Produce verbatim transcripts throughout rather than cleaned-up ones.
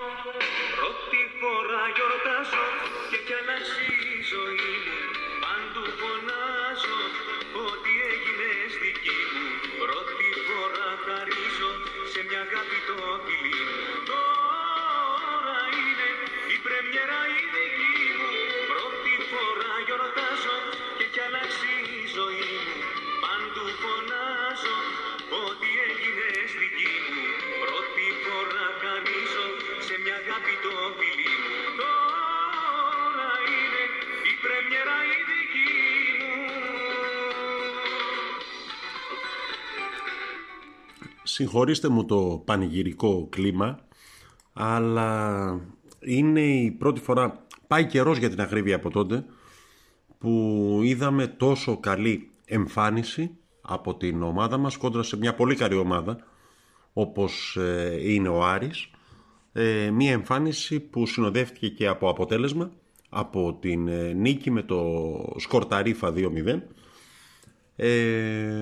Πρώτη φορά γιορτάζω και κι αλλάζει η ζωή μου. Πάντου φωνάζω ότι έγινες δική μου. Πρώτη φορά χαρίζω σε μια αγάπη το φιλί μου. Τώρα είναι η πρεμιέρα η δική μου. Πρώτη φορά γιορτάζω και κι αλλάζει η ζωή μου. Πάντου φωνάζω ότι έγινες δική μου. Πρώτη φορά χαρίζω σε μια αγάπη το φιλί μου. Τώρα είναι η πρεμιέρα η δική μου. Συγχωρήστε μου το πανηγυρικό κλίμα, αλλά είναι η πρώτη φορά, πάει καιρός για την ακρίβεια από τότε, που είδαμε τόσο καλή εμφάνιση από την ομάδα μας κόντρα σε μια πολύ καλή ομάδα όπως είναι ο Άρης. Ε, μια εμφάνιση που συνοδεύτηκε και από αποτέλεσμα, από την ε, νίκη με το σκορταρίφα δύο μηδέν. Ε,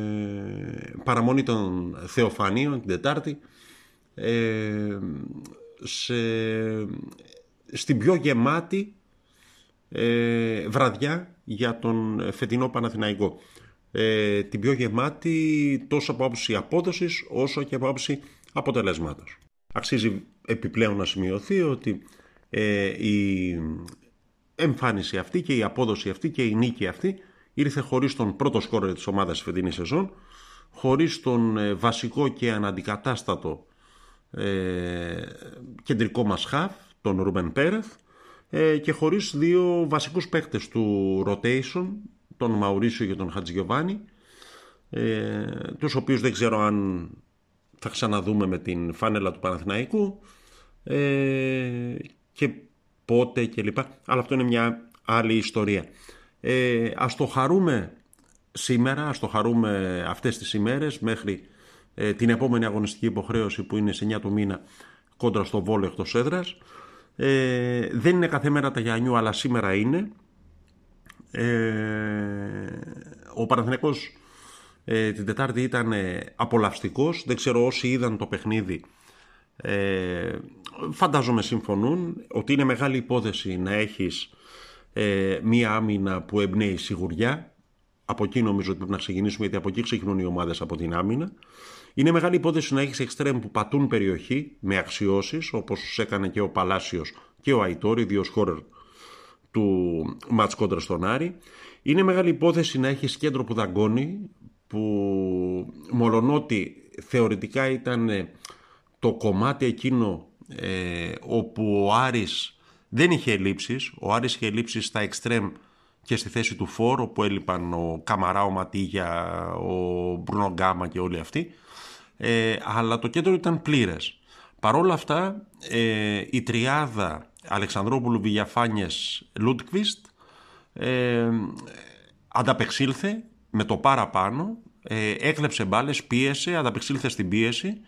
παραμονή των Θεοφανίων την Τετάρτη, ε, σε, στην πιο γεμάτη ε, βραδιά για τον φετινό Παναθηναϊκό. Ε, την πιο γεμάτη τόσο από άποψη απόδοσης όσο και από άποψη αποτελέσματος. Αξίζει επιπλέον να σημειωθεί ότι ε, η εμφάνιση αυτή και η απόδοση αυτή και η νίκη αυτή ήρθε χωρίς τον πρώτο σκόρερ της ομάδας φετινής σεζόν, χωρίς τον ε, βασικό και αναντικατάστατο ε, κεντρικό μας χαφ, τον Ρούμεν Πέρεθ, ε, και χωρίς δύο βασικούς παίκτες του rotation, τον Μαουρίσιο και τον Χατζηγιοβάνη, ε, τους οποίους δεν ξέρω αν θα ξαναδούμε με την φάνελα του Παναθηναϊκού ε, και πότε και λοιπά, αλλά αυτό είναι μια άλλη ιστορία. Ε, ας το χαρούμε σήμερα, ας το χαρούμε αυτές τις ημέρες μέχρι ε, την επόμενη αγωνιστική υποχρέωση που είναι σε εννιά του μήνα κόντρα στο Βόλο εκτός έδρας. Ε, δεν είναι κάθε μέρα τα γιαννιού, αλλά σήμερα είναι. Ε, ο Παναθηναϊκός Ε, την Τετάρτη ήταν ε, απολαυστικός. Δεν ξέρω όσοι είδαν το παιχνίδι, ε, φαντάζομαι συμφωνούν ότι είναι μεγάλη υπόθεση να έχεις ε, μία άμυνα που εμπνέει σιγουριά. Από εκεί νομίζω ότι πρέπει να ξεκινήσουμε, γιατί από εκεί ξεκινούν οι ομάδες, από την άμυνα. Είναι μεγάλη υπόθεση να έχεις εξτρέμ που πατούν περιοχή με αξιώσεις, όπως έκανε και ο Παλάσιος και ο Αϊτόρι, δύο σκόρερ του μάτς κόντρα στον Άρη. Είναι μεγάλη υπόθεση να έχεις κέντρο που δαγκώνει, που μολονότι θεωρητικά ήταν το κομμάτι εκείνο ε, όπου ο Άρης δεν είχε ελλείψεις. Ο Άρης είχε ελλείψεις στα εξτρέμ και στη θέση του φορ, όπου έλειπαν ο Καμαρά, ο Ματήγια, ο Μπρουνογκάμα και όλοι αυτοί, ε, αλλά το κέντρο ήταν πλήρες. Παρόλα αυτά ε, η τριάδα Αλεξανδρόπουλου, Βηγιαφάνιες, Λούντκβιστ ε, ανταπεξήλθε με το παραπάνω, ε, έκλεψε μπάλες, πίεσε, ανταπεξήλθε στην πίεση,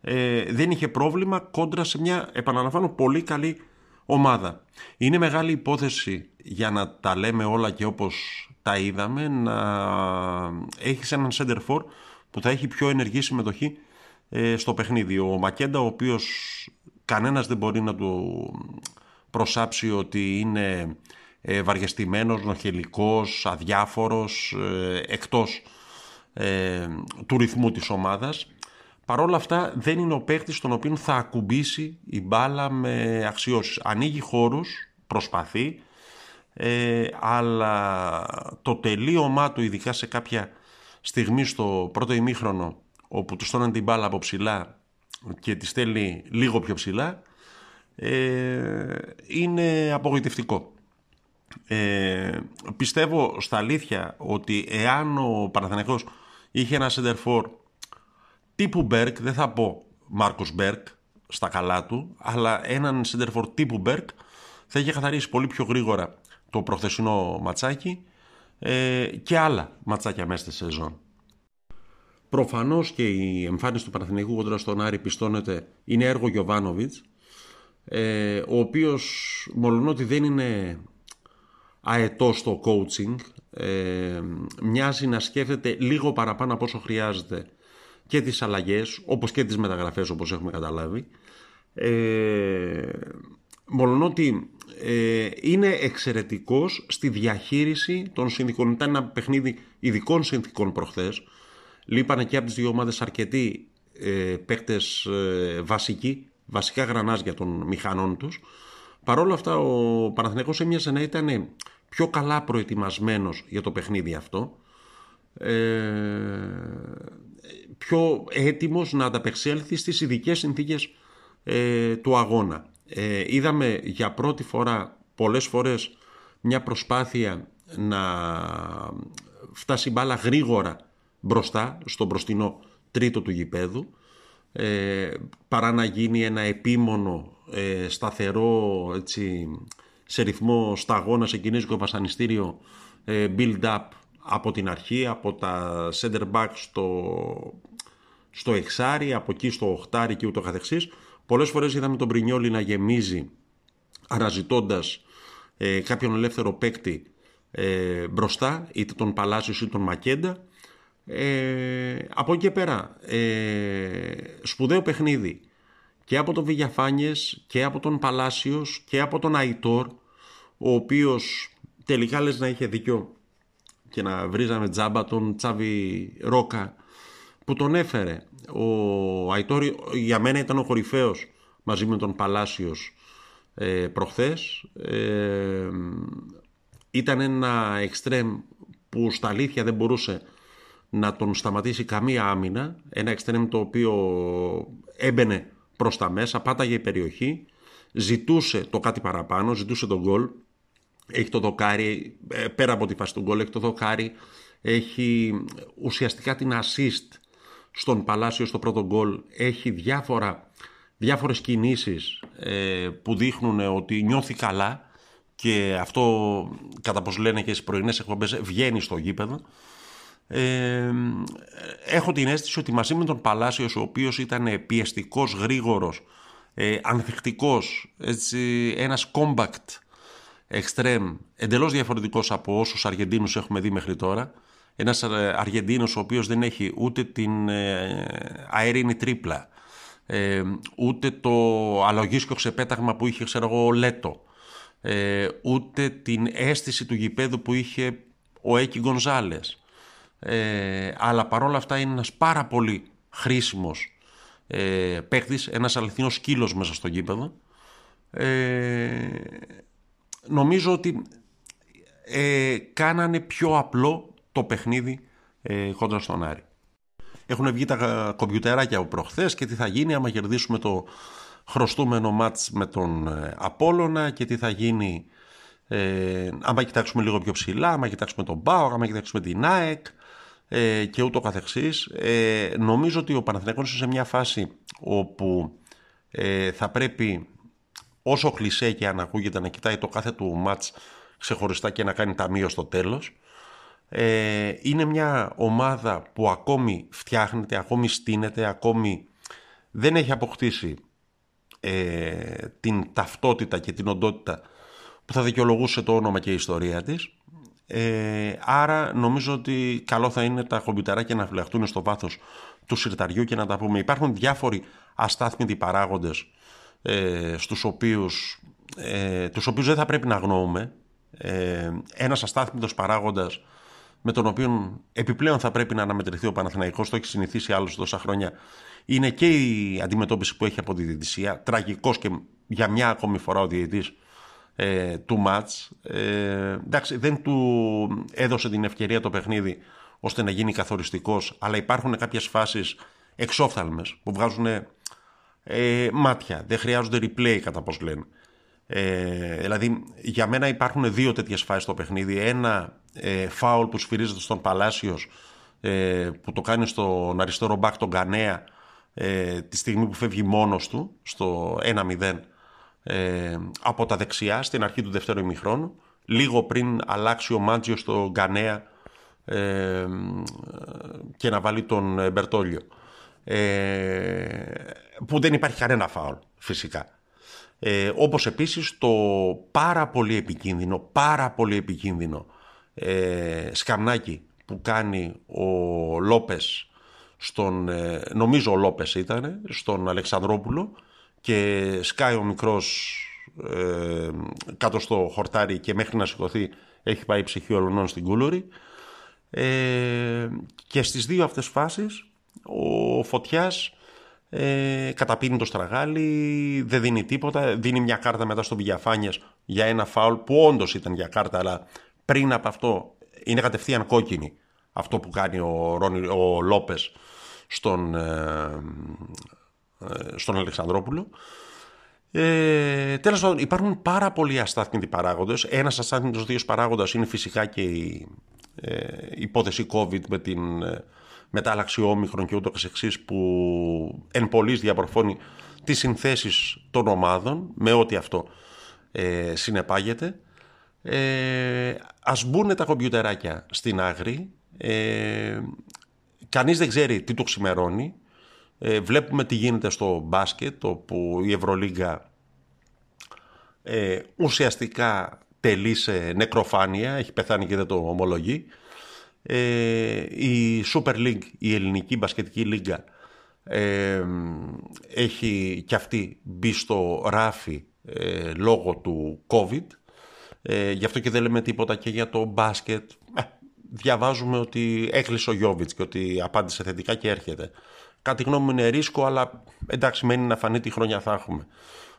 ε, δεν είχε πρόβλημα κόντρα σε μια, επαναλαμβάνω, πολύ καλή ομάδα. Είναι μεγάλη υπόθεση, για να τα λέμε όλα και όπως τα είδαμε, να έχεις έναν center for που θα έχει πιο ενεργή συμμετοχή ε, στο παιχνίδι. Ο Μακέδα, ο οποίος κανένας δεν μπορεί να του προσάψει ότι είναι Ε, βαριεστημένος, νοχελικός, αδιάφορος, ε, εκτός ε, του ρυθμού της ομάδας. Παρόλα αυτά δεν είναι ο παίκτης τον οποίο θα ακουμπήσει η μπάλα με αξιώσεις. Ανοίγει χώρους, προσπαθεί, ε, αλλά το τελείωμά του, ειδικά σε κάποια στιγμή στο πρώτο ημίχρονο, όπου του στώναν την μπάλα από ψηλά και τη στέλνει λίγο πιο ψηλά, ε, είναι απογοητευτικό. Ε, πιστεύω στα αλήθεια ότι εάν ο Παναθηναϊκός είχε ένα center for τύπου Μπέρκ, δεν θα πω Μάρκος Μπέρκ στα καλά του, αλλά έναν center for τύπου Μπέρκ, θα είχε καθαρίσει πολύ πιο γρήγορα το προχθεσινό ματσάκι ε, και άλλα ματσάκια μέσα στη σεζόν. Προφανώς και η εμφάνιση του Παναθηναϊκού κόντρα στον Άρη πιστώνεται, είναι έργο Γιωβάνοβιτς, ε, ο οποίος μολονότι δεν είναι αετό στο coaching, ε, μοιάζει να σκέφτεται λίγο παραπάνω από όσο χρειάζεται και τις αλλαγές, όπως και τις μεταγραφές, όπως έχουμε καταλάβει. Ε, μολονότι ε, είναι εξαιρετικός στη διαχείριση των συνθηκών. Ήταν ένα παιχνίδι ειδικών συνθηκών προχθές. Λείπανε και από τις δύο ομάδες αρκετοί ε, παίκτες ε, βασικοί, βασικά γρανάζια των μηχανών τους. Παρ' όλα αυτά ο Παναθηναϊκός έμοιαζε να ήταν πιο καλά προετοιμασμένος για το παιχνίδι αυτό, ε, πιο έτοιμος να ανταπεξέλθει στις ειδικές συνθήκες ε, του αγώνα. Ε, είδαμε για πρώτη φορά πολλές φορές μια προσπάθεια να φτάσει μπάλα γρήγορα μπροστά στον μπροστινό τρίτο του γηπέδου, ε, παρά να γίνει ένα επίμονο ε, σταθερό, έτσι, σε ρυθμό σταγόνα σε κινέζικο βασανιστήριο ε, build-up από την αρχή, από τα center back στο, στο εξάρι, από εκεί στο οχτάρι και ούτω καθεξής. Πολλές φορές είδαμε τον Πρινιόλι να γεμίζει αναζητώντας ε, κάποιον ελεύθερο παίκτη ε, μπροστά, είτε τον Παλάσιος είτε τον Μακέντα. Ε, από εκεί και πέρα ε, σπουδαίο παιχνίδι και από τον Βηγιαφάνιες και από τον Παλάσιος και από τον Αϊτόρ, ο οποίος τελικά λες να είχε δίκιο και να βρίζαμε τζάμπα τον Τσάβι Ρόκα που τον έφερε. Ο Αϊτόρι για μένα ήταν ο κορυφαίος μαζί με τον Παλάσιος ε, προχθές. Ε, ήταν ένα εξτρέμ που στα αλήθεια δεν μπορούσε να τον σταματήσει καμία άμυνα, ένα εξτρέμ το οποίο έμπαινε προς τα μέσα, πάταγε η περιοχή, ζητούσε το κάτι παραπάνω, ζητούσε τον γκολ, έχει το δοκάρι, πέρα από τη φάση του γκολ, έχει το δοκάρι, έχει ουσιαστικά την assist στον Παλάσιο στο πρώτο γκολ, έχει διάφορα, διάφορες κινήσεις ε, που δείχνουν ότι νιώθει καλά και αυτό, κατά πως λένε και στις πρωινές εκπομπές, βγαίνει στο γήπεδο. Ε, έχω την αίσθηση ότι μαζί με τον Παλάσιος, ο οποίος ήταν πιεστικός, γρήγορος, ε, ανθεκτικός, έτσι, ένας compact extreme, εντελώς διαφορετικός από όσους Αργεντίνους έχουμε δει μέχρι τώρα, ένας Αργεντίνος ο οποίος δεν έχει ούτε την ε, αερίνη τρίπλα, ε, ούτε το αλογίσκο ξεπέταγμα που είχε, ξέρω εγώ, ο Λέτο, ε, ούτε την αίσθηση του γηπέδου που είχε ο Έκι Γκονζάλες. Ε, αλλά παρόλα αυτά είναι ένας πάρα πολύ χρήσιμος ε, παίκτης, ένας αληθινός σκύλος μέσα στο γήπεδο. Ε, νομίζω ότι ε, κάνανε πιο απλό το παιχνίδι ε, κόντρα στον Άρη. Έχουν βγει τα κομπιουτεράκια από προχθές και τι θα γίνει άμα κερδίσουμε το χρωστούμενο μάτς με τον Απόλλωνα και τι θα γίνει ε, άμα κοιτάξουμε λίγο πιο ψηλά, άμα κοιτάξουμε τον ΠΑΟ, άμα κοιτάξουμε την ΑΕΚ και ούτω καθεξής. Ε, νομίζω ότι ο Παναθηναϊκός είναι σε μια φάση όπου ε, θα πρέπει, όσο κλισέ και αν ακούγεται, να κοιτάει το κάθε του μάτς ξεχωριστά και να κάνει ταμείο στο τέλος. Ε, είναι μια ομάδα που ακόμη φτιάχνεται, ακόμη στείνεται, ακόμη δεν έχει αποκτήσει ε, την ταυτότητα και την οντότητα που θα δικαιολογούσε το όνομα και η ιστορία της. Ε, άρα νομίζω ότι καλό θα είναι τα κομπιουτεράκια να φυλαχτούν στο βάθος του συρταριού και να τα πούμε. Υπάρχουν διάφοροι αστάθμητοι παράγοντες ε, στους οποίους, ε, τους οποίους δεν θα πρέπει να αγνοούμε. Ε, ένας αστάθμητος παράγοντας με τον οποίο επιπλέον θα πρέπει να αναμετρηθεί ο Παναθηναϊκός, το έχει συνηθίσει άλλωστε τόσα χρόνια, είναι και η αντιμετώπιση που έχει από τη διαιτησία. Τραγικός και για μια ακόμη φορά ο διαιτητής του μάτς. Εντάξει, δεν του έδωσε την ευκαιρία το παιχνίδι ώστε να γίνει καθοριστικός, αλλά υπάρχουν κάποιες φάσεις εξόφθαλμες που βγάζουν ε, μάτια, δεν χρειάζονται replay κατά πως λένε. Ε, δηλαδή για μένα υπάρχουν δύο τέτοιες φάσεις στο παιχνίδι. Ένα ε, φάουλ που σφυρίζεται στον Παλάσιος ε, που το κάνει στον αριστερό μπακ τον Γκανέα ε, τη στιγμή που φεύγει μόνος του στο ένα μηδέν Ε, από τα δεξιά στην αρχή του δεύτερου ημιχρόνου, λίγο πριν αλλάξει ο Μάτζιο στο Γκανέα ε, και να βάλει τον Μπερτώλιο, ε, που δεν υπάρχει κανένα φάουλ φυσικά, ε, όπως επίσης το πάρα πολύ επικίνδυνο πάρα πολύ επικίνδυνο ε, σκαμνάκι που κάνει ο Λόπες στον, ε, νομίζω ο Λόπες ήταν, στον Αλεξανδρόπουλο, και σκάει ο μικρός ε, κάτω στο χορτάρι και μέχρι να σηκωθεί έχει πάει ψυχή ολονών στην Κούλουρη. Ε, και στις δύο αυτές φάσεις ο Φωτιάς ε, καταπίνει το στραγάλι, δεν δίνει τίποτα, δίνει μια κάρτα μετά στον Βηγιαφάνιες για ένα φάουλ που όντως ήταν για κάρτα, αλλά πριν από αυτό είναι κατευθείαν κόκκινη αυτό που κάνει ο, Ρόνι, ο Λόπες στον, ε, στον Αλεξανδρόπουλο. Ε, τέλος πάντων, υπάρχουν πάρα πολλοί αστάθμητοι παράγοντες. Ένας αστάθμητος δύο παράγοντας είναι φυσικά και η ε, υπόθεση COVID με την ε, μετάλλαξη όμικρον και ούτω καθεξής, που εν πολλής διαμορφώνει τις συνθέσεις των ομάδων με ό,τι αυτό ε, συνεπάγεται. Ε, ας μπουν τα κομπιουτεράκια στην άγρη, ε, κανείς δεν ξέρει τι το ξημερώνει. Ε, βλέπουμε τι γίνεται στο μπάσκετ, όπου η Ευρωλίγκα ε, ουσιαστικά τελεί σε νεκροφάνεια, έχει πεθάνει και δεν το ομολογεί. Ε, η Super League, η ελληνική μπασκετική λίγκα, ε, έχει και αυτή μπει στο ράφι ε, λόγω του COVID. Ε, γι' αυτό και δεν λέμε τίποτα και για το μπάσκετ. Ε, διαβάζουμε ότι έκλεισε ο Ιόβιτς και ότι απάντησε θετικά και έρχεται. Κάτι γνώμη μου είναι ρίσκο, αλλά εντάξει, μένει να φανεί τι χρόνια θα έχουμε.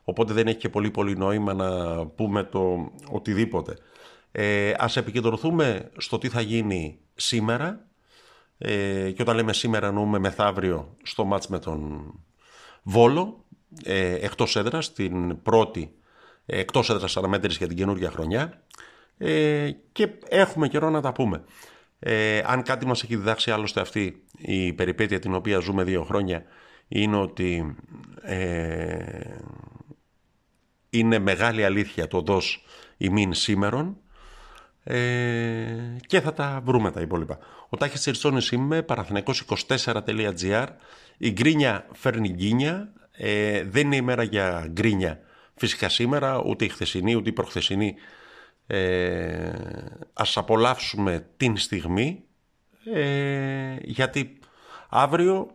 Οπότε δεν έχει και πολύ πολύ νόημα να πούμε το οτιδήποτε. Ε, ας επικεντρωθούμε στο τι θα γίνει σήμερα. Ε, και όταν λέμε σήμερα νοούμε μεθαύριο στο μάτς με τον Βόλο. Ε, εκτός έδρας, την πρώτη ε, εκτός έδρας αναμέτρηση για την καινούργια χρονιά. Ε, και έχουμε καιρό να τα πούμε. Ε, αν κάτι μας έχει διδάξει άλλωστε αυτή η περιπέτεια την οποία ζούμε δύο χρόνια, είναι ότι ε, είναι μεγάλη αλήθεια το δός ημίν σήμερον, ε, και θα τα βρούμε τα υπόλοιπα. Ο Τάχης Τσιρτσόνης είμαι, παραθηναϊκός είκοσι τέσσερα τελεία τζι άρ. Η γκρίνια φέρνει γκίνια, ε, δεν είναι ημέρα για γκρίνια φυσικά σήμερα, ούτε η χθεσινή ούτε η προχθεσινή. Ε, ας απολαύσουμε την στιγμή, ε, γιατί αύριο